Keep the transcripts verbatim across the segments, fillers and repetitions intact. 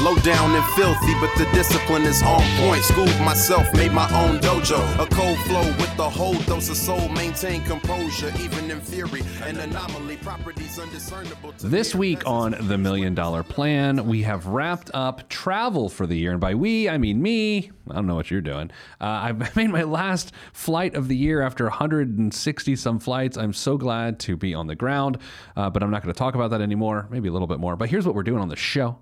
Low down and filthy, but the discipline is on point. Schooled myself, made my own dojo. A cold flow with the whole dose of soul. Maintain composure, even in theory. An anomaly, properties undiscernible. This week on The Million Dollar Plan, we have wrapped up travel for the year. And by we, I mean me. I don't know what you're doing. Uh, I made my last flight of the year after one hundred sixty some flights. I'm so glad to be on the ground, uh, but I'm not going to talk about that anymore. Maybe a little bit more. But here's what we're doing on the show.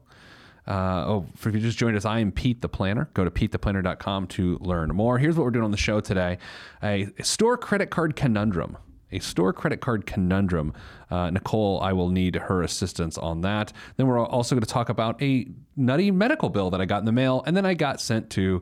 Uh, oh, if you just joined us, I am Pete the Planner. Go to Pete the Planner dot com to learn more. Here's what we're doing on the show today. A store credit card conundrum. A store credit card conundrum. Uh, Nicole, I will need her assistance on that. Then we're also going to talk about a nutty medical bill that I got in the mail, and then I got sent to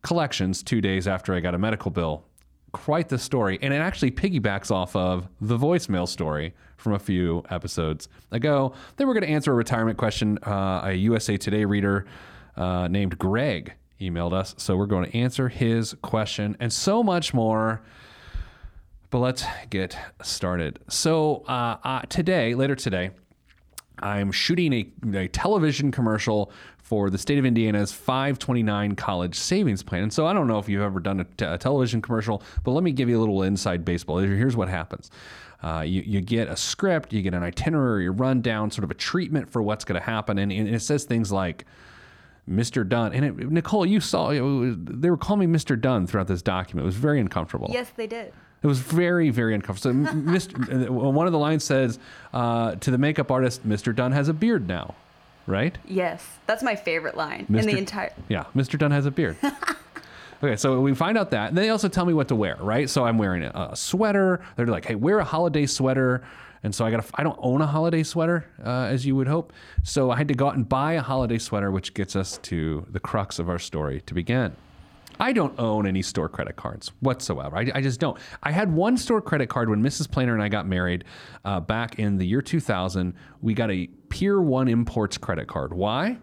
collections two days after I got a medical bill. Quite the story, and it actually piggybacks off of the voicemail story from a few episodes ago. Then we're going to answer a retirement question. Uh, a U S A Today reader uh, named Greg emailed us, so we're going to answer his question and so much more. But let's get started. So uh, uh, today, later today, I'm shooting a, a television commercial for the state of Indiana's five twenty-nine college savings plan. And so I don't know if you've ever done a, t- a television commercial, but let me give you a little inside baseball. Here's what happens. Uh, you, you get a script, you get an itinerary rundown, sort of a treatment for what's going to happen. And, and it says things like, Mister Dunn. And it, Nicole, you saw, it was, they were calling me Mister Dunn throughout this document. It was very uncomfortable. Yes, they did. It was very, very uncomfortable. So Mister one of the lines says, uh, to the makeup artist, Mister Dunn has a beard now. Right? Yes. That's my favorite line Mister in the entire... Yeah. Mister Dunn has a beard. Okay. So we find out that. And they also tell me what to wear, right? So I'm wearing a, a sweater. They're like, hey, wear a holiday sweater. And so I got I don't own a holiday sweater, uh, as you would hope. So I had to go out and buy a holiday sweater, which gets us to the crux of our story to begin. I don't own any store credit cards whatsoever. I, I just don't. I had one store credit card when Missus Planner and I got married uh, back in the year two thousand. We got a Pier one Imports credit card. Why?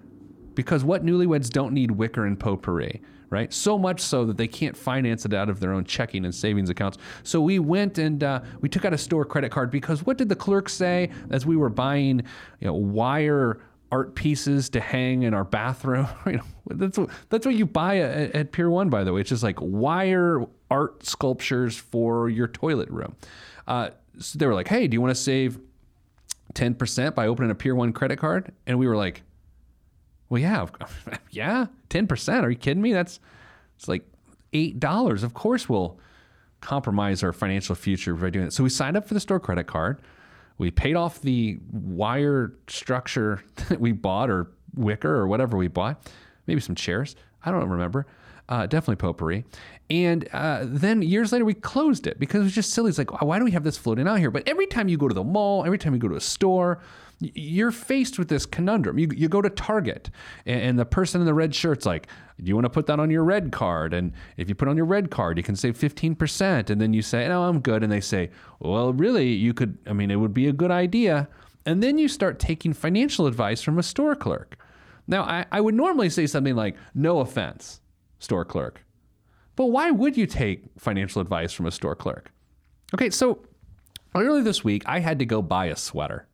Because what newlyweds don't need wicker and potpourri, right? So much so that they can't finance it out of their own checking and savings accounts. So we went and uh, we took out a store credit card because what did the clerk say as we were buying, you know, wire art pieces to hang in our bathroom? You know, that's what, that's what you buy at, at Pier one, by the way. It's just like wire art sculptures for your toilet room. Uh, so they were like, hey, do you want to save ten percent by opening a Pier one credit card? And we were like, well, yeah, yeah, ten percent. Are you kidding me? That's it's like eight dollars. Of course we'll compromise our financial future by doing it. So we signed up for the store credit card. We paid off the wire structure that we bought, or wicker, or whatever we bought. Maybe some chairs. I don't remember. Uh, definitely potpourri. And uh, then years later, we closed it because it was just silly. It's like, why do we have this floating out here? But every time you go to the mall, every time you go to a store, you're faced with this conundrum. You you go to Target, and, and the person in the red shirt's like, do you want to put that on your red card? And if you put on your red card, you can save fifteen percent. And then you say, no, I'm good. And they say, well, really, you could, I mean, it would be a good idea. And then you start taking financial advice from a store clerk. Now, I, I would normally say something like, no offense, store clerk. But why would you take financial advice from a store clerk? Okay, so earlier this week, I had to go buy a sweater.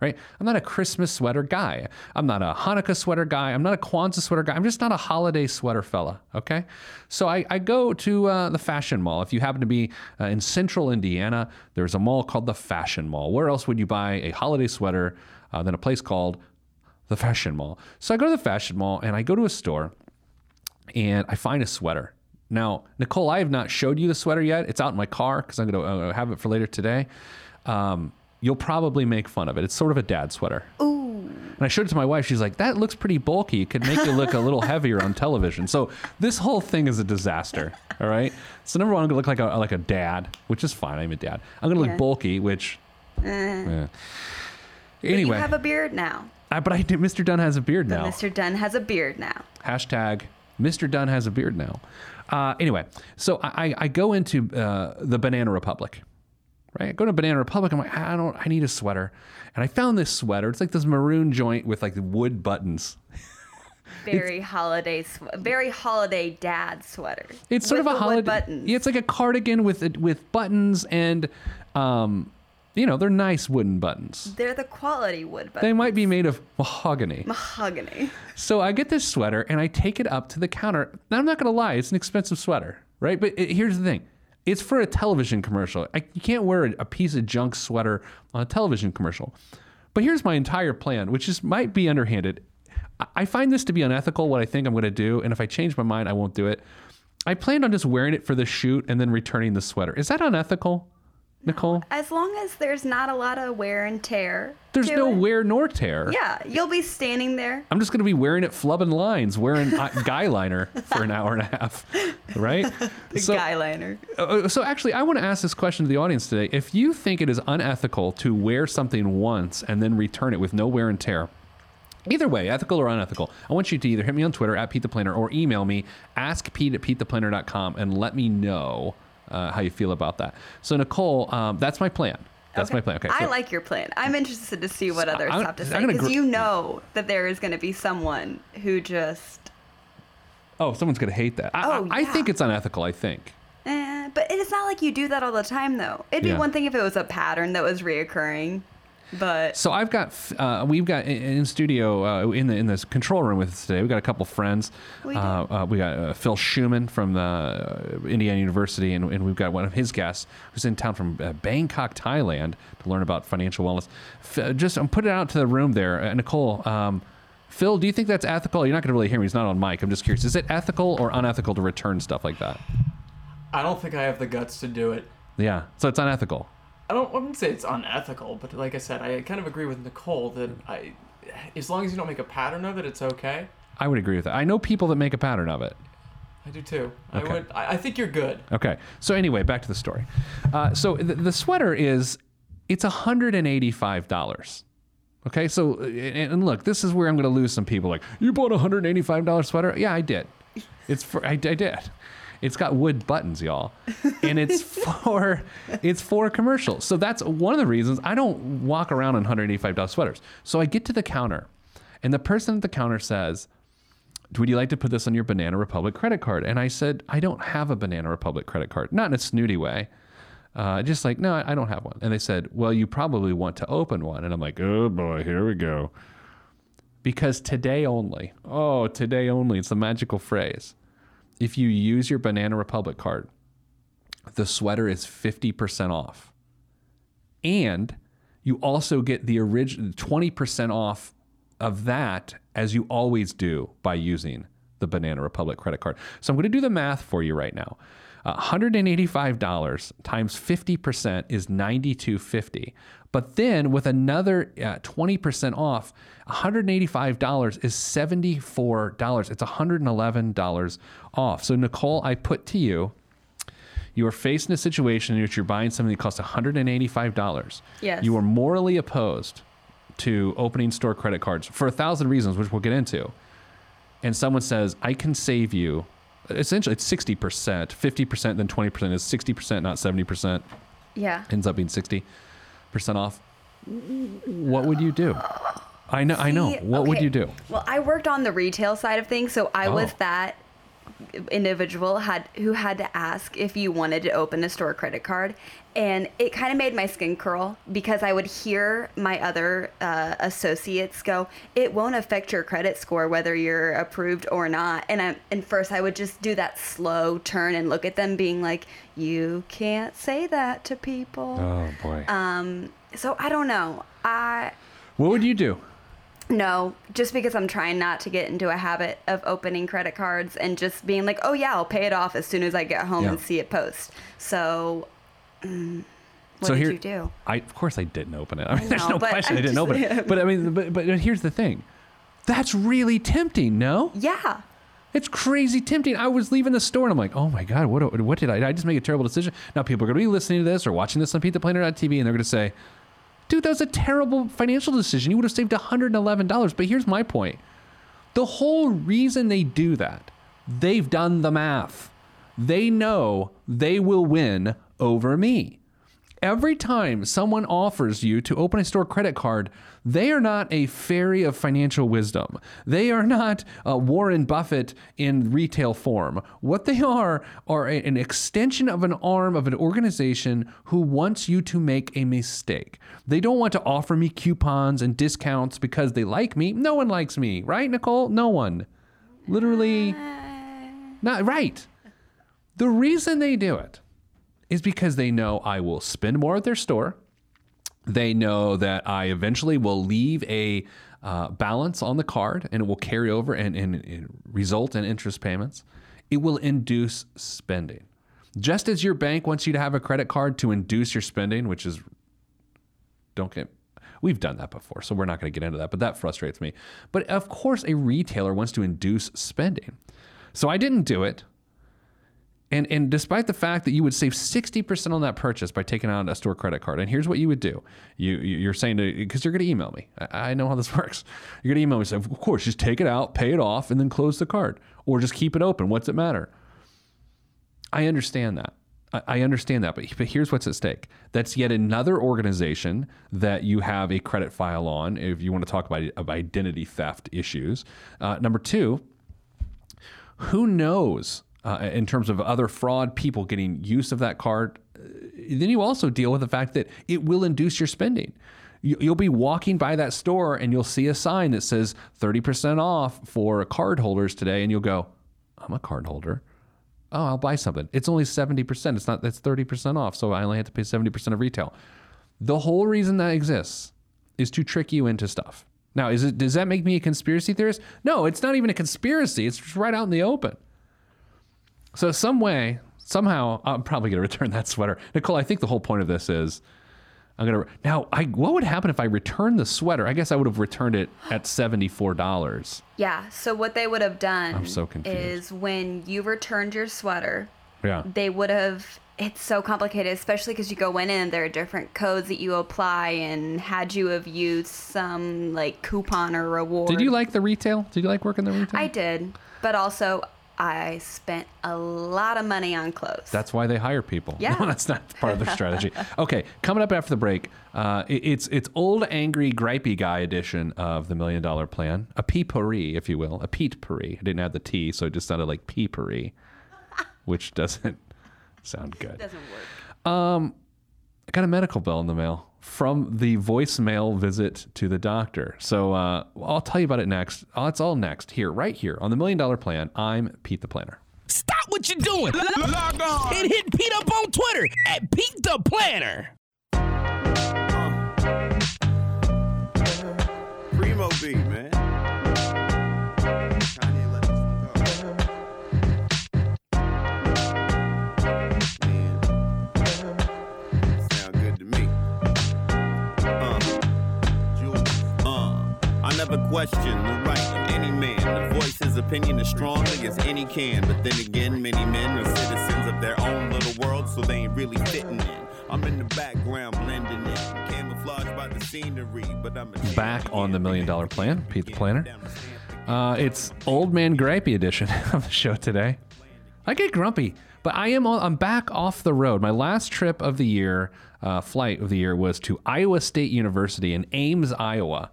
Right? I'm not a Christmas sweater guy. I'm not a Hanukkah sweater guy. I'm not a Kwanzaa sweater guy. I'm just not a holiday sweater fella. Okay. So I, I go to uh, the Fashion Mall. If you happen to be uh, in central Indiana, there's a mall called the Fashion Mall. Where else would you buy a holiday sweater uh, than a place called the Fashion Mall? So I go to the Fashion Mall and I go to a store and I find a sweater. Now, Nicole, I have not showed you the sweater yet. It's out in my car because I'm going to uh, have it for later today. Um, You'll probably make fun of it. It's sort of a dad sweater. Ooh. And I showed it to my wife. She's like, that looks pretty bulky. It could make you look a little heavier on television. So this whole thing is a disaster. All right. So number one, I'm going to look like a, like a dad, which is fine. I'm a dad. I'm going to yeah. look bulky, which. Uh, eh. Anyway. You have a beard now. I, but I do. Mister Dunn has a beard now. But Mister Dunn has a beard now. Hashtag Mister Dunn has a beard now. Uh, anyway. So I, I go into uh, the Banana Republic. Right? I go to Banana Republic. I'm like, I don't, I need a sweater. And I found this sweater. It's like this maroon joint with like the wood buttons. Very holiday, very holiday dad sweater. It's sort of a holiday. Buttons. Yeah, it's like a cardigan with with buttons, and um, you know, they're nice wooden buttons. They're the quality wood buttons. They might be made of mahogany. Mahogany. So I get this sweater and I take it up to the counter. Now I'm not gonna lie, it's an expensive sweater, right? But it, here's the thing. It's for a television commercial. I, you can't wear a, a piece of junk sweater on a television commercial. But here's my entire plan, which is might be underhanded. I, I find this to be unethical, what I think I'm going to do. And if I change my mind, I won't do it. I planned on just wearing it for the shoot and then returning the sweater. Is that unethical, Nicole? As long as there's not a lot of wear and tear. There's no it. wear nor tear. Yeah, you'll be standing there. I'm just going to be wearing it flubbing lines, wearing guy liner for an hour and a half, right? The so, guy liner. Uh, so actually, I want to ask this question to the audience today. If you think it is unethical to wear something once and then return it with no wear and tear, either way, ethical or unethical, I want you to either hit me on Twitter at Pete the Planner or email me, ask pete at pete the planner dot com, and let me know Uh, how you feel about that. So Nicole, um, that's my plan. That's okay. my plan. Okay. So, I like your plan. I'm interested to see what others I'm, have to say, because gr- you know that there is going to be someone who just... Oh, someone's going to hate that. I, oh, yeah. I think it's unethical, I think. Eh, but it's not like you do that all the time, though. It'd be yeah. one thing if it was a pattern that was reoccurring. But so I've got, uh, we've got in, in studio, uh, in the in this control room with us today, we've got a couple friends. We, uh, uh, we got uh, Phil Schuman from the uh, Indiana University, and, and we've got one of his guests who's in town from uh, Bangkok, Thailand, to learn about financial wellness. F- just um, put it out to the room there. Uh, Nicole, um, Phil, do you think that's ethical? You're not going to really hear me. He's not on mic. I'm just curious. Is it ethical or unethical to return stuff like that? I don't think I have the guts to do it. Yeah. So it's unethical. I don't. I wouldn't say it's unethical, but like I said, I kind of agree with Nicole that I, as long as you don't make a pattern of it, it's okay. I would agree with that. I know people that make a pattern of it. I do too. Okay. I would. I think you're good. Okay. So anyway, back to the story. Uh, so the, the sweater is, it's one hundred eighty-five dollars. Okay. So and look, this is where I'm going to lose some people. Like, you bought a one hundred eighty-five dollars sweater? Yeah, I did. It's for. I, I did. It's got wood buttons, y'all, and it's for it's for commercials. So that's one of the reasons I don't walk around in one hundred eighty-five dollars sweaters. So I get to the counter, and the person at the counter says, "Would you like to put this on your Banana Republic credit card?" And I said, "I don't have a Banana Republic credit card," not in a snooty way, uh, just like, "No, I don't have one." And they said, "Well, you probably want to open one." And I'm like, "Oh boy, here we go," because today only. Oh, today only. It's a magical phrase. If you use your Banana Republic card, the sweater is fifty percent off. And you also get the original twenty percent off of that, as you always do by using the Banana Republic credit card. So I'm going to do the math for you right now. Uh, one hundred eighty-five dollars times fifty percent is ninety-two fifty. But then with another uh, twenty percent off, one hundred eighty-five dollars is seventy-four dollars. It's one hundred eleven dollars off. So Nicole, I put to you, you are faced in a situation in which you're buying something that costs one hundred eighty-five dollars. Yes. You are morally opposed to opening store credit cards for a thousand reasons, which we'll get into. And someone says, I can save you. Essentially, it's sixty percent, fifty percent, then twenty percent is sixty percent, not seventy percent. Yeah. Ends up being sixty percent off. What would you do? I know. See, I know. What okay. would you do? Well, I worked on the retail side of things, so I oh. was that individual had who had to ask if you wanted to open a store credit card. And it kind of made my skin curl, because I would hear my other uh, associates go, "It won't affect your credit score whether you're approved or not." And I, and first I would just do that slow turn and look at them being like, "You can't say that to people." Oh boy. Um. So I don't know. I. What would you do? No, just because I'm trying not to get into a habit of opening credit cards and just being like, "Oh yeah, I'll pay it off as soon as I get home yeah. and see it post." So. Mm. What so did here, you do? I, of course I didn't open it. I mean, I there's know, no question I, I didn't just, open it. Yeah. But I mean, but, but here's the thing. That's really tempting, no? Yeah. It's crazy tempting. I was leaving the store and I'm like, "Oh my God, what what did I, did I just make a terrible decision?" Now people are going to be listening to this or watching this on Pete the Planner dot t v, and they're going to say, "Dude, that was a terrible financial decision. You would have saved one hundred eleven dollars. But here's my point. The whole reason they do that, they've done the math. They know they will win over me. Every time someone offers you to open a store credit card, they are not a fairy of financial wisdom. They are not uh, Warren Buffett in retail form. What they are are a, an extension of an arm of an organization who wants you to make a mistake. They don't want to offer me coupons and discounts because they like me. No one likes me, right, Nicole? No one. Literally, not right. The reason they do it is because they know I will spend more at their store. They know that I eventually will leave a uh, balance on the card and it will carry over and, and, and result in interest payments. It will induce spending. Just as your bank wants you to have a credit card to induce your spending, which is, don't get, we've done that before, so we're not going to get into that, but that frustrates me. But of course, a retailer wants to induce spending. So I didn't do it. And and despite the fact that you would save sixty percent on that purchase by taking out a store credit card, and here's what you would do. You, you're saying, to because you're going to email me. I, I know how this works. You're going to email me and say, of course, just take it out, pay it off, and then close the card. Or just keep it open. What's it matter? I understand that. I, I understand that. But, but here's what's at stake. That's yet another organization that you have a credit file on if you want to talk about of identity theft issues. Uh, number two, who knows? Uh, in terms of other fraud, people getting use of that card, then you also deal with the fact that it will induce your spending. You, you'll be walking by that store and you'll see a sign that says thirty percent off for card holders today. And you'll go, I'm a card holder. Oh, I'll buy something. It's only seventy percent. It's not, that's thirty percent off. So I only have to pay seventy percent of retail. The whole reason that exists is to trick you into stuff. Now, is it, does that make me a conspiracy theorist? No, it's not even a conspiracy. It's just right out in the open. So some way, somehow, I'm probably going to return that sweater. Nicole, I think the whole point of this is I'm going to... Re- now, I, what would happen if I returned the sweater? I guess I would have returned it at seventy-four dollars. Yeah. So what they would have done I'm so confused. Is when you returned your sweater, yeah. they would have... It's so complicated, especially because you go in and there are different codes that you apply and had you have used some like coupon or reward. Did you like the retail? Did you like working the retail? I did. But also... I spent a lot of money on clothes. That's why they hire people. Yeah. No, that's not part of their strategy. Okay, coming up after the break, uh, it, it's it's old, angry, gripey guy edition of The Million Dollar Plan. A Petepourri, if you will. A Petepourri. I didn't add the T, so it just sounded like Petepourri, which doesn't sound good. It doesn't work. Um, I got a medical bill in the mail from the voicemail visit to the doctor. So uh, I'll tell you about it next. Oh, it's all next here, right here on The Million Dollar Plan. I'm Pete the Planner. Stop what you're doing. Log on. And hit Pete up on Twitter at Pete the Planner. Uh, primo beat, man. Never question the right of any man to voice his opinion as strongly as any can. But then again, many men are citizens of their own little world, so they ain't really fitting in. I'm in the background blending in, camouflaged by the scenery, but I'm a back on The Million Dollar Plan, Pete the Planner. Uh, it's Old Man Gripey edition of the show today. I get grumpy, but I am all, I'm back off the road. My last trip of the year, uh, flight of the year, was to Iowa State University in Ames, Iowa.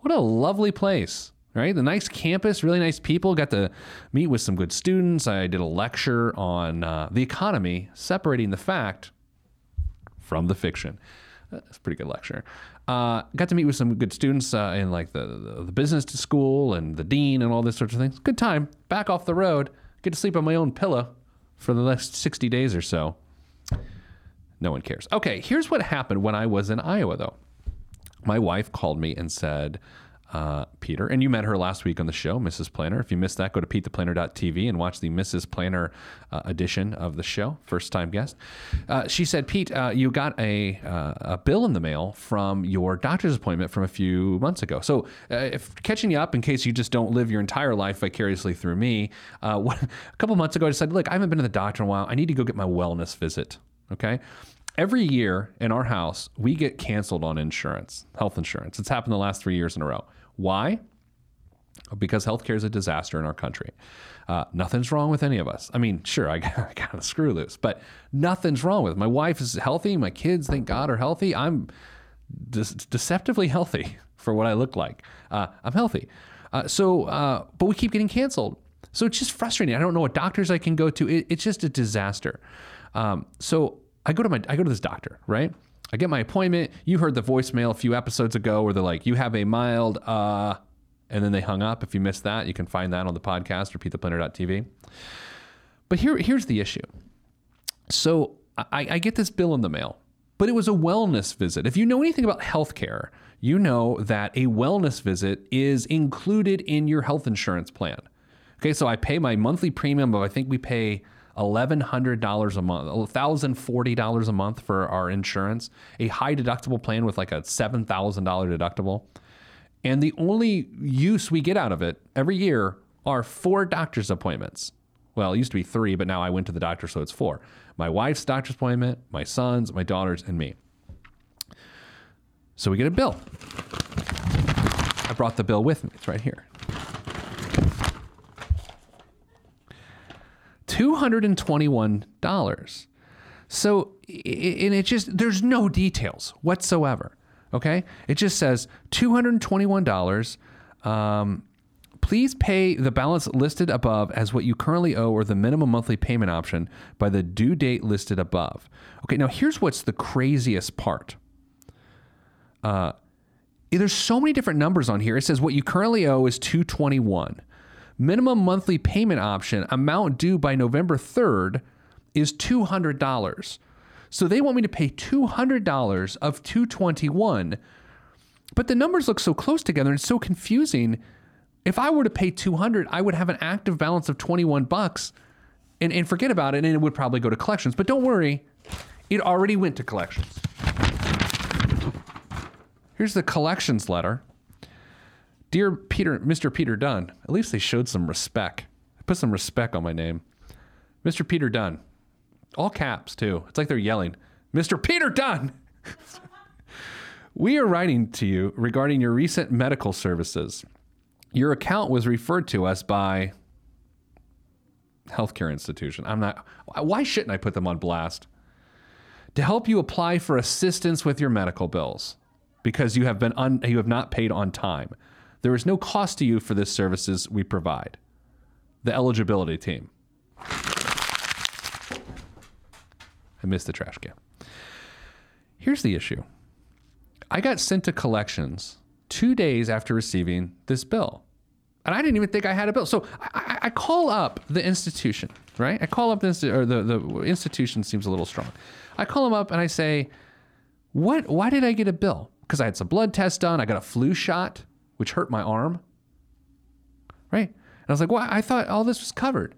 What a lovely place, right? The nice campus, really nice people. Got to meet with some good students. I did a lecture on uh, the economy, separating the fact from the fiction. That's a pretty good lecture. Uh, got to meet with some good students uh, in like the, the, the business school and the dean and all this sorts of things. Good time. Back off the road. Get to sleep on my own pillow for the last sixty days or so. No one cares. Okay, here's what happened when I was in Iowa, though. My wife called me and said, uh, Peter, and you met her last week on the show, Missus Planner. If you missed that, go to Pete the Planner dot T V and watch the Missus Planner uh, edition of the show. First time guest. Uh, she said, Pete, uh, you got a, uh, a bill in the mail from your doctor's appointment from a few months ago. So uh, if catching you up in case you just don't live your entire life vicariously through me, uh, what, a couple months ago, I decided, look, I haven't been to the doctor in a while. I need to go get my wellness visit. Okay. Every year in our house, we get canceled on insurance, health insurance. It's happened the last three years in a row. Why? because healthcare is a disaster in our country. Uh, nothing's wrong with any of us. I mean, sure, I got, I got a screw loose, but nothing's wrong with it. My wife is healthy. My kids, thank God, are healthy. I'm de- deceptively healthy for what I look like. Uh, I'm healthy. Uh, so, uh, but we keep getting canceled. So it's just frustrating. I don't know what doctors I can go to. It, it's just a disaster. Um, so I go to my, I go to this doctor, right? I get my appointment. You heard the voicemail a few episodes ago where they're like, you have a mild, uh, and then they hung up. If you missed that, you can find that on the podcast or Pete the Planner dot t v. But here, here's the issue. So I, I get this bill in the mail, but it was a wellness visit. If you know anything about healthcare, you know that a wellness visit is included in your health insurance plan. Okay, so I pay my monthly premium of, I think we pay eleven hundred dollars a month, one thousand forty dollars a month for our insurance, a high deductible plan with like a seven thousand dollars deductible. And the only use we get out of it every year are four doctor's appointments. Well, it used to be three, but now I went to the doctor, so it's four. My wife's doctor's appointment, my son's, my daughter's, and me. So we get a bill. I brought the bill with me. It's right here. two hundred twenty-one dollars. So, and it just, there's no details whatsoever. Okay. It just says two hundred twenty-one dollars. Um, please pay the balance listed above as what you currently owe or the minimum monthly payment option by the due date listed above. Okay. Now here's what's the craziest part. Uh, there's so many different numbers on here. It says what you currently owe is two hundred twenty-one dollars. Minimum monthly payment option amount due by November third is two hundred dollars. So they want me to pay two hundred dollars of two hundred twenty-one dollars, but the numbers look so close together and so confusing. If I were to pay two hundred dollars, I would have an active balance of twenty-one bucks and, and forget about it, and it would probably go to collections. But don't worry, it already went to collections. Here's the collections letter. Dear Peter, Mister Peter Dunn, at least they showed some respect. I put some respect on my name. Mister Peter Dunn, all caps too. It's like they're yelling, Mister Peter Dunn. We are writing to you regarding your recent medical services. Your account was referred to us by healthcare institution. I'm not, why shouldn't I put them on blast? To help you apply for assistance with your medical bills because you have been un, you have not paid on time. There is no cost to you for the services we provide. The eligibility team. I missed the trash can. Here's the issue. I got sent to collections two days after receiving this bill. And I didn't even think I had a bill. So I, I, I call up the institution, right? I call up the, insti- or the, the institution seems a little strong. I call them up and I say, "What? Why did I get a bill?" Because I had some blood tests done. I got a flu shot, which hurt my arm, right? And I was like, well, I thought all this was covered.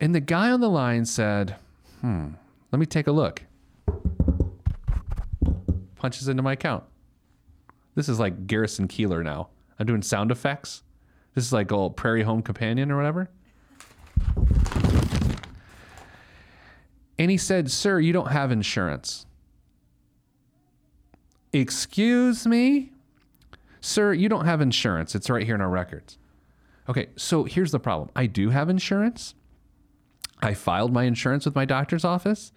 And the guy on the line said, hmm, let me take a look. Punches into my account. This is like Garrison Keillor now. I'm doing sound effects. This is like old Prairie Home Companion or whatever. And he said, sir, you don't have insurance. Excuse me? Sir, you don't have insurance. It's right here in our records. Okay, so here's the problem. I do have insurance. I filed my insurance with my doctor's office.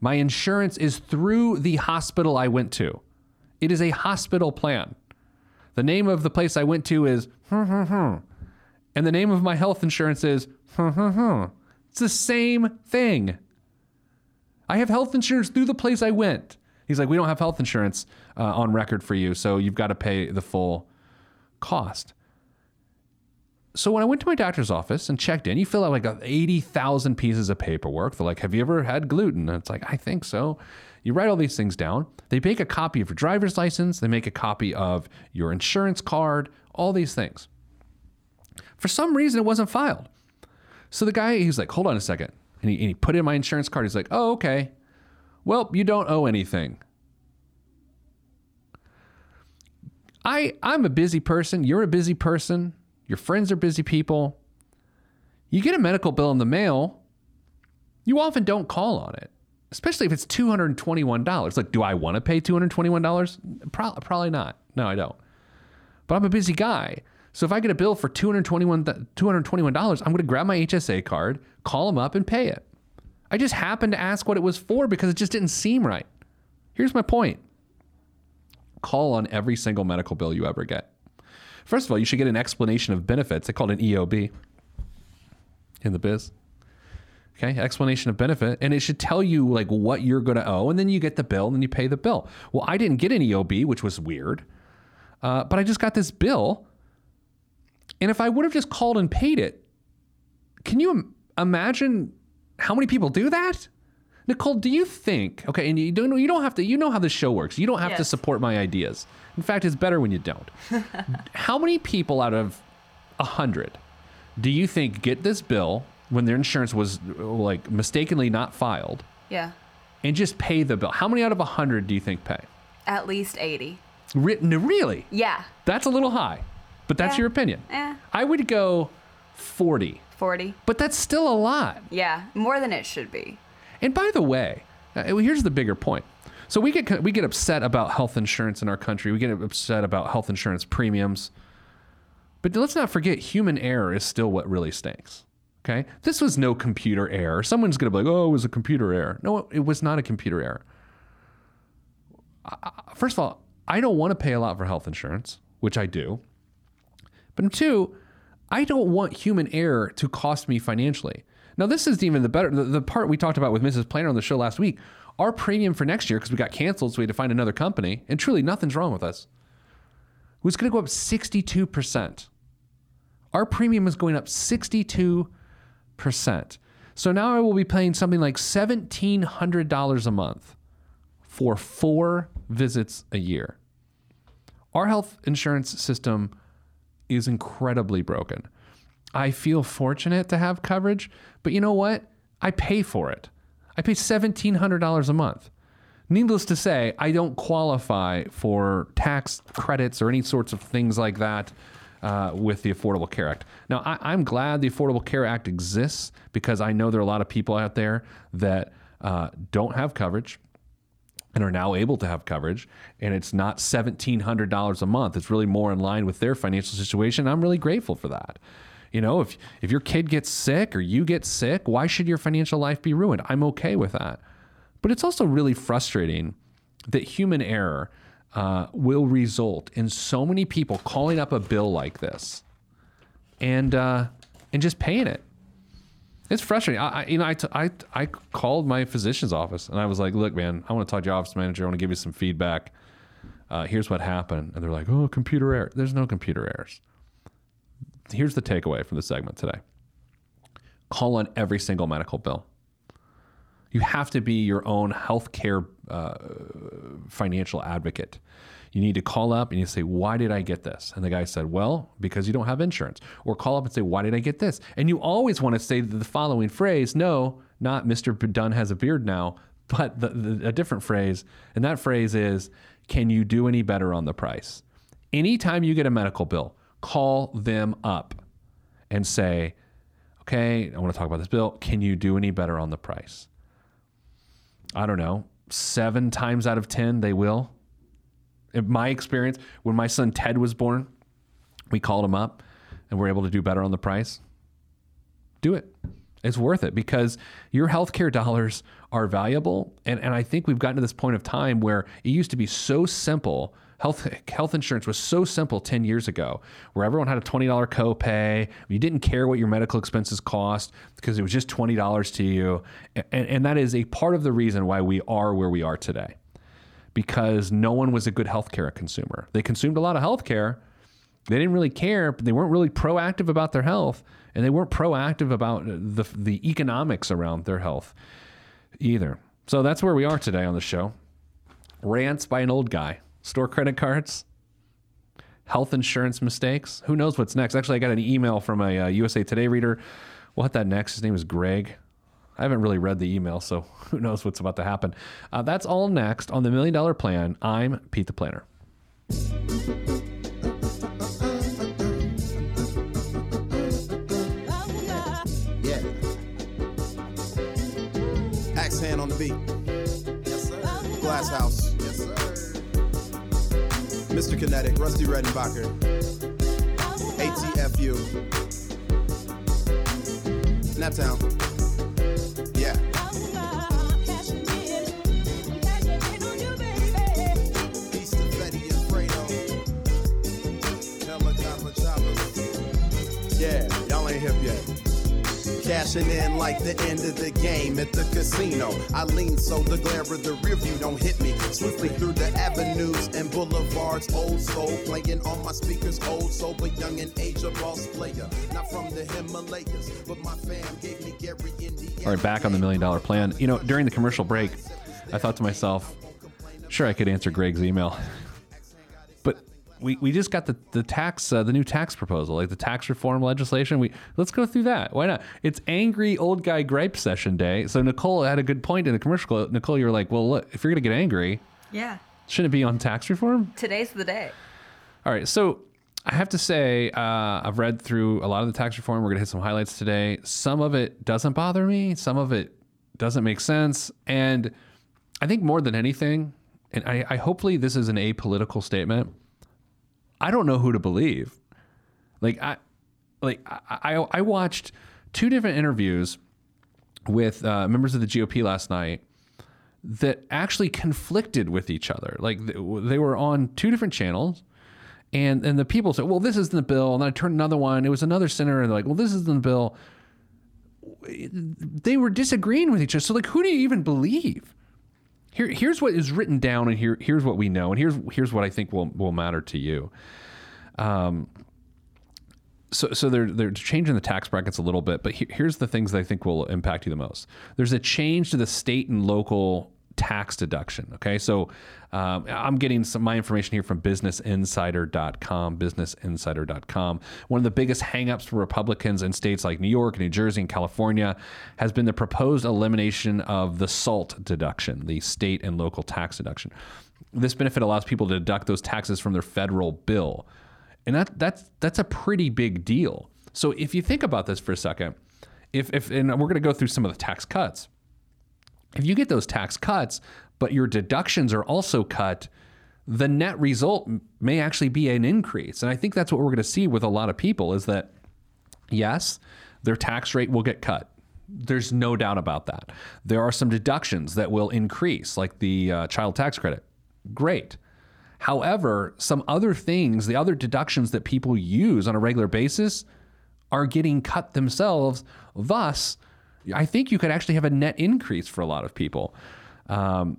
My insurance is through the hospital I went to. It is a hospital plan. The name of the place I went to is, and the name of my health insurance is, it's the same thing. I have health insurance through the place I went. He's like, we don't have health insurance uh, on record for you, so you've got to pay the full cost. So when I went to my doctor's office and checked in, you fill out like eighty thousand pieces of paperwork. They're like, have you ever had gluten? And it's like, I think so. You write all these things down. They make a copy of your driver's license. They make a copy of your insurance card, all these things. For some reason, it wasn't filed. So the guy, he's like, hold on a second. And he, and he put in my insurance card. He's like, oh, okay. Well, you don't owe anything. I, I'm a busy person. You're a busy person. Your friends are busy people. You get a medical bill in the mail. You often don't call on it, especially if it's two hundred twenty-one dollars. Like, do I want to pay two hundred twenty-one dollars? Pro- probably not. No, I don't. But I'm a busy guy. So if I get a bill for two hundred twenty-one dollars, I'm going to grab my H S A card, call them up, and pay it. I just happened to ask what it was for because it just didn't seem right. Here's my point. Call on every single medical bill you ever get. First of all, you should get an explanation of benefits. They call it an E O B in the biz. Okay, explanation of benefit. And it should tell you like what you're going to owe, and then you get the bill, and then you pay the bill. Well, I didn't get an E O B, which was weird, uh, but I just got this bill. And if I would have just called and paid it, can you im- imagine how many people do that? Nicole, do you think, okay, and you don't you don't have to, you know how this show works. You don't have yes. to support my ideas. In fact, it's better when you don't. How many people out of one hundred do you think get this bill when their insurance was like mistakenly not filed? Yeah. And just pay the bill. How many out of one hundred do you think pay? At least eighty. Re- no, really? Yeah. That's a little high, but that's yeah. your opinion. Yeah. I would go forty. forty. But that's still a lot. Yeah, more than it should be. And by the way, here's the bigger point. So we get we get upset about health insurance in our country. We get upset about health insurance premiums. But let's not forget, human error is still what really stinks. Okay? This was no computer error. Someone's going to be like, oh, it was a computer error. No, it was not a computer error. First of all, I don't want to pay a lot for health insurance, which I do. But two, I don't want human error to cost me financially. Now, this is even the better, the, the part we talked about with Missus Planner on the show last week. Our premium for next year, because we got canceled, so we had to find another company, and truly nothing's wrong with us, was going to go up sixty-two percent. Our premium is going up sixty-two percent. So now I will be paying something like seventeen hundred dollars a month for four visits a year. Our health insurance system is incredibly broken. I feel fortunate to have coverage, but you know what? I pay for it. I pay seventeen hundred dollars a month. Needless to say, I don't qualify for tax credits or any sorts of things like that uh, with the Affordable Care Act. Now, I, I'm glad the Affordable Care Act exists because I know there are a lot of people out there that uh, don't have coverage and are now able to have coverage, and it's not seventeen hundred dollars a month. It's really more in line with their financial situation. I'm really grateful for that. You know, if if your kid gets sick or you get sick, why should your financial life be ruined? I'm okay with that. But it's also really frustrating that human error uh, will result in so many people calling up a bill like this and uh, and just paying it. It's frustrating. I, I you know I, t- I I called my physician's office and I was like, look, man, I want to talk to your office manager. I want to give you some feedback. Uh, here's what happened, and they're like, oh, computer error. There's no computer errors. Here's the takeaway from the segment today. Call on every single medical bill. You have to be your own healthcare uh, financial advocate. You need to call up and you say, why did I get this? And the guy said, well, because you don't have insurance. Or call up and say, why did I get this? And you always want to say the following phrase, no, not Mister Dunn has a beard now, but the, the, a different phrase. And that phrase is, can you do any better on the price? Anytime you get a medical bill, call them up and say, okay, I want to talk about this bill. Can you do any better on the price? I don't know. Seven times out of ten, they will. In my experience, when my son Ted was born, we called him up and we're able to do better on the price. Do it. It's worth it because your healthcare dollars are valuable. And, and I think we've gotten to this point of time where it used to be so simple. Health health insurance was so simple ten years ago where everyone had a twenty dollars copay. You didn't care what your medical expenses cost because it was just twenty dollars to you. And, and that is a part of the reason why we are where we are today, because no one was a good healthcare consumer. They consumed a lot of healthcare. They didn't really care, but they weren't really proactive about their health, and they weren't proactive about the the economics around their health either. So that's where we are today on the show. Rants by an old guy. Store credit cards, health insurance mistakes. Who knows what's next? Actually, I got an email from a uh, U S A Today reader. We'll hit that next. His name is Greg. I haven't really read the email, so who knows what's about to happen. Uh, that's all next on The Million Dollar Plan. I'm Pete the Planner. Yeah. Axe hand on the beat. Yes, sir. Glass house. Yes, sir. Mister Kinetic, Rusty Redenbacher, A. nephew. Naptown. Yeah. Yeah, y'all ain't hip yet. Cashing in like the end of the game at the casino. I lean so the glare of the rearview don't hit me. Swiftly through the avenues and boulevards, old soul playing on my speakers. Old soul, but young and age, a boss player. Not from the Himalayas, but my fam gave me Gary Indiana. All right, back on the Million Dollar Plan. You know, during the commercial break, I thought to myself, sure, I could answer Greg's email. We we just got the the tax uh, the new tax proposal, like the tax reform legislation. We let's go through that. Why not? It's angry old guy gripe session day. So Nicole had a good point in the commercial. Nicole, you were like, well, look, if you're gonna get angry, yeah, shouldn't it be on tax reform? Today's the day. All right. So I have to say, uh, I've read through a lot of the tax reform. We're gonna hit some highlights today. Some of it doesn't bother me. Some of it doesn't make sense. And I think more than anything, and I, I hopefully this is an apolitical statement. I don't know who to believe. Like I, like I, I, I watched two different interviews with uh, members of the G O P last night that actually conflicted with each other. Like they, they were on two different channels, and and the people said, "Well, this isn't the bill." And then I turned another one; it was another senator, and they're like, "Well, this isn't the bill." They were disagreeing with each other. So, like, who do you even believe? Here, here's what is written down, and here, here's what we know, and here's here's what I think will will matter to you. Um, so so they're they're changing the tax brackets a little bit, but he, here's the things that I think will impact you the most. There's a change to the state and local tax deduction. Okay, so um, I'm getting some my information here from business insider dot com. business insider dot com. One of the biggest hangups for Republicans in states like New York, New Jersey, and California has been the proposed elimination of the SALT deduction, the state and local tax deduction. This benefit allows people to deduct those taxes from their federal bill, and that that's that's a pretty big deal. So if you think about this for a second, if if and we're going to go through some of the tax cuts. If you get those tax cuts, but your deductions are also cut, the net result may actually be an increase. And I think that's what we're going to see with a lot of people is that, yes, their tax rate will get cut. There's no doubt about that. There are some deductions that will increase, like the uh, child tax credit. Great. However, some other things, the other deductions that people use on a regular basis are getting cut themselves, thus I think you could actually have a net increase for a lot of people. Um,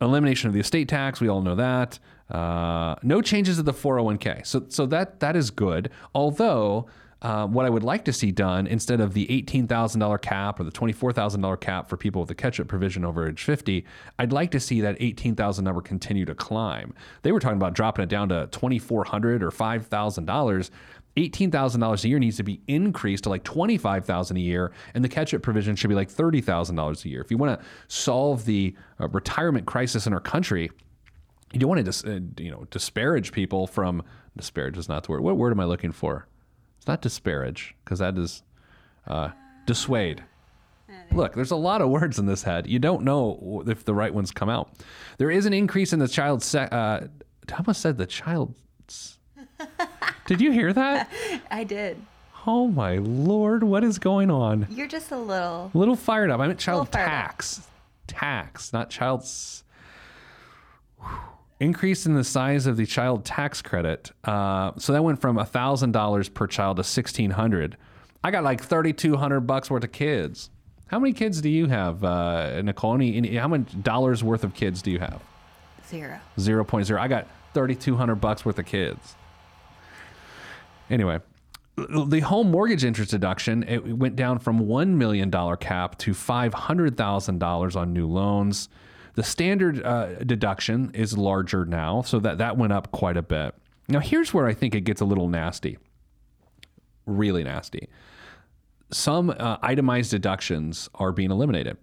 elimination of the estate tax, we all know that. Uh, no changes to the four oh one k. So so that that is good. Although, uh, what I would like to see done, instead of the eighteen thousand dollars cap or the twenty-four thousand dollars cap for people with the catch-up provision over age fifty, I'd like to see that eighteen thousand dollars number continue to climb. They were talking about dropping it down to twenty-four hundred dollars or five thousand dollars. eighteen thousand dollars a year needs to be increased to like twenty-five thousand dollars a year, and the catch-up provision should be like thirty thousand dollars a year. If you want to solve the uh, retirement crisis in our country, you don't want to dis- uh, you know, disparage people from... Disparage is not the word. What word am I looking for? It's not disparage, because that is uh, dissuade. Look, there's a lot of words in this head. You don't know if the right ones come out. There is an increase in the child... Se- uh, Thomas said the child's... Did you hear that? I did. Oh my Lord, what is going on? You're just a little... little fired up. I meant child tax. Up. Tax, not child's... Whew. Increase in the size of the child tax credit. Uh, so that went from one thousand dollars per child to one thousand six hundred dollars. I got like three thousand two hundred dollars bucks worth of kids. How many kids do you have, uh, Nicole? Any, any, how many dollars worth of kids do you have? Zero. Zero point zero. I got three thousand two hundred dollars bucks worth of kids. Anyway, the home mortgage interest deduction, it went down from one million dollars cap to five hundred thousand dollars on new loans. The standard uh, deduction is larger now, so that, that went up quite a bit. Now, here's where I think it gets a little nasty, really nasty. Some uh, itemized deductions are being eliminated,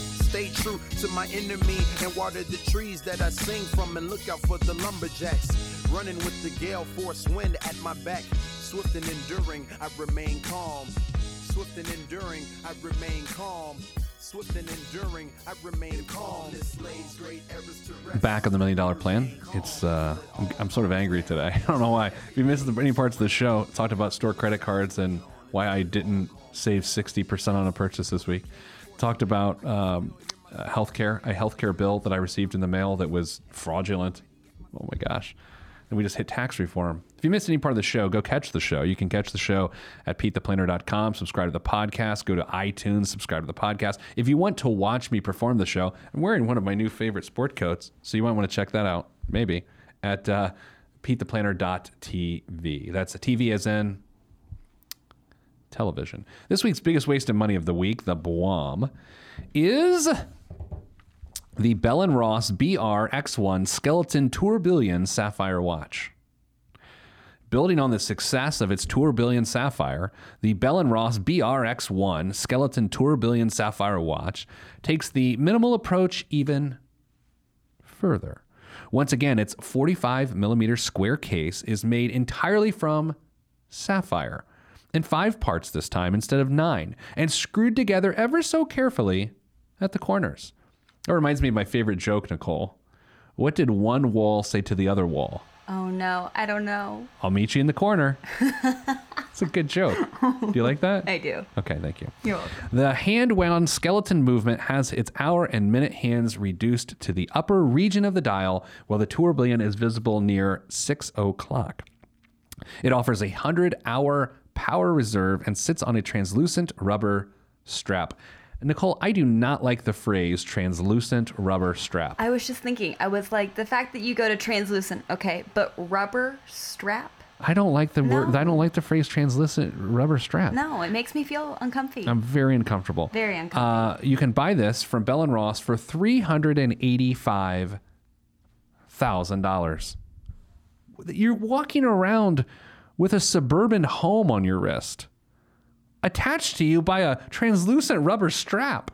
Stay true to my enemy and water the trees that I sing from, and look out for the lumberjacks. Running with the gale force wind at my back. Swift and enduring, I remain calm. Swift and enduring, I remain calm. Swift and enduring, I remain calm. Back on the Million Dollar Plan. It's uh, I'm, I'm sort of angry today. I don't know why. If you missed any parts of the show, I talked about store credit cards and why I didn't save sixty percent on a purchase this week. Talked about um, uh, healthcare, a healthcare bill that I received in the mail that was fraudulent. Oh my gosh. And we just hit tax reform. If you missed any part of the show, go catch the show. You can catch the show at Pete the Planner dot com, subscribe to the podcast, go to iTunes, subscribe to the podcast. If you want to watch me perform the show, I'm wearing one of my new favorite sport coats, so you might want to check that out, maybe, at uh, Pete the Planner dot T V. That's a T V as in television. This week's biggest waste of money of the week, the B W O M, is the Bell and Ross B R X one Skeleton Tourbillon Sapphire watch. Building on the success of its Tourbillon Sapphire, the Bell and Ross B R X one Skeleton Tourbillon Sapphire watch takes the minimal approach even further. Once again, its forty-five millimeter square case is made entirely from sapphire, in five parts this time instead of nine, and screwed together ever so carefully at the corners. That reminds me of my favorite joke, Nicole. What did one wall say to the other wall? Oh, no. I don't know. I'll meet you in the corner. It's a good joke. Do you like that? I do. Okay, thank you. You're welcome. The hand-wound skeleton movement has its hour and minute hands reduced to the upper region of the dial, while the tourbillon is visible near six o'clock. It offers a hundred-hour power reserve and sits on a translucent rubber strap. Nicole, I do not like the phrase translucent rubber strap. I was just thinking, I was like, the fact that you go to translucent, okay, but rubber strap? I don't like the no. word, I don't like the phrase translucent rubber strap. No, it makes me feel uncomfy. I'm very uncomfortable. Very uncomfortable. Uh, you can buy this from Bell and Ross for three hundred eighty-five thousand dollars. You're walking around with a suburban home on your wrist, attached to you by a translucent rubber strap.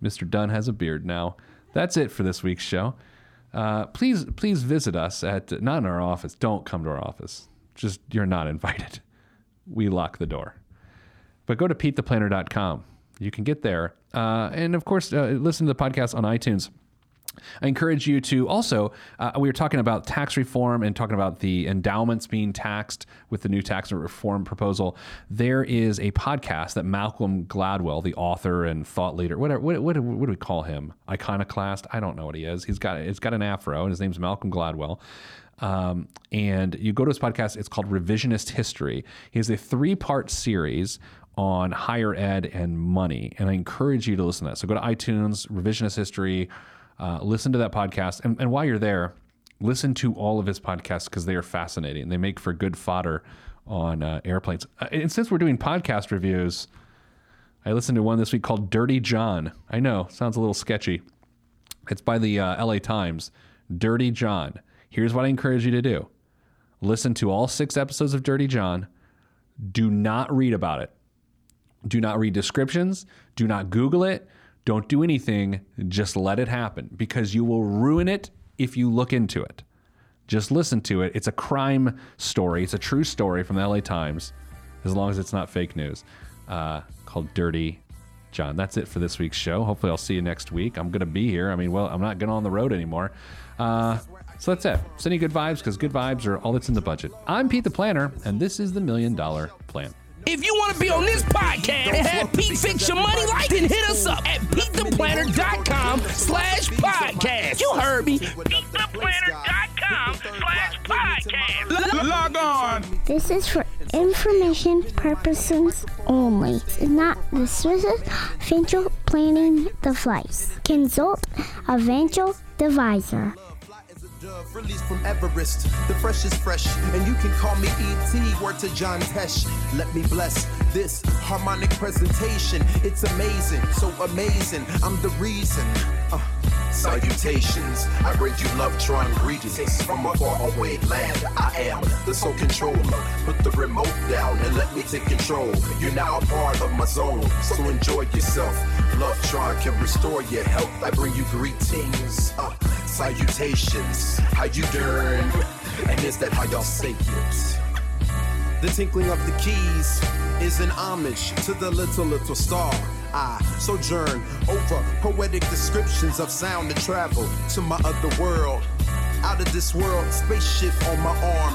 Mister Dunn has a beard now. That's it for this week's show. Uh, please, please visit us at, not in our office. Don't come to our office. Just, you're not invited. We lock the door. But go to Pete the Planner dot com. You can get there. Uh, and of course, uh, listen to the podcast on iTunes. I encourage you to also, uh, we were talking about tax reform and talking about the endowments being taxed with the new tax reform proposal. There is a podcast that Malcolm Gladwell, the author and thought leader, whatever, what, what, what do we call him? Iconoclast? I don't know what he is. He's got, it's got an afro and his name's Malcolm Gladwell. Um, and you go to his podcast, it's called Revisionist History. He has a three-part series on higher ed and money. And I encourage you to listen to that. So go to iTunes, Revisionist History, Uh, listen to that podcast. And, and while you're there, listen to all of his podcasts because they are fascinating. They make for good fodder on uh, airplanes. Uh, and since we're doing podcast reviews, I listened to one this week called Dirty John. I know, sounds a little sketchy. It's by the uh, L A Times. Dirty John. Here's what I encourage you to do. Listen to all six episodes of Dirty John. Do not read about it. Do not read descriptions. Do not Google it. Don't do anything, just let it happen, because you will ruin it if you look into it. Just listen to it. It's a crime story. It's a true story from the L A Times, as long as it's not fake news, uh, called Dirty John. That's it for this week's show. Hopefully I'll see you next week. I'm going to be here. I mean, well, I'm not going on the road anymore. Uh, so that's it. Send you good vibes, because good vibes are all that's in the budget. I'm Pete the Planner, and this is The Million Dollar Plan. If you want to be on this podcast and have Pete fix your money life, then hit us up at Pete the Planner dot com slash podcast. You heard me. Pete the Planner dot com slash podcast. Log on. This is for information purposes only. It's not the services, financial planning device. Consult a financial advisor. Dove released from Everest, the fresh is fresh, and you can call me E T, word to John Tesh. Let me bless this harmonic presentation. It's amazing, so amazing, I'm the reason. Uh, salutations, I bring you love, joy, and greetings from a far away land. I am the sole controller. Put the remote down and let me take control. You're now a part of my zone, so enjoy yourself. Love, joy can restore your health. I bring you greetings, uh, salutations. How you doing? And is that how y'all say it? The tinkling of the keys is an homage to the little, little star. I sojourn over poetic descriptions of sound and travel to my other world. Out of this world, spaceship on my arm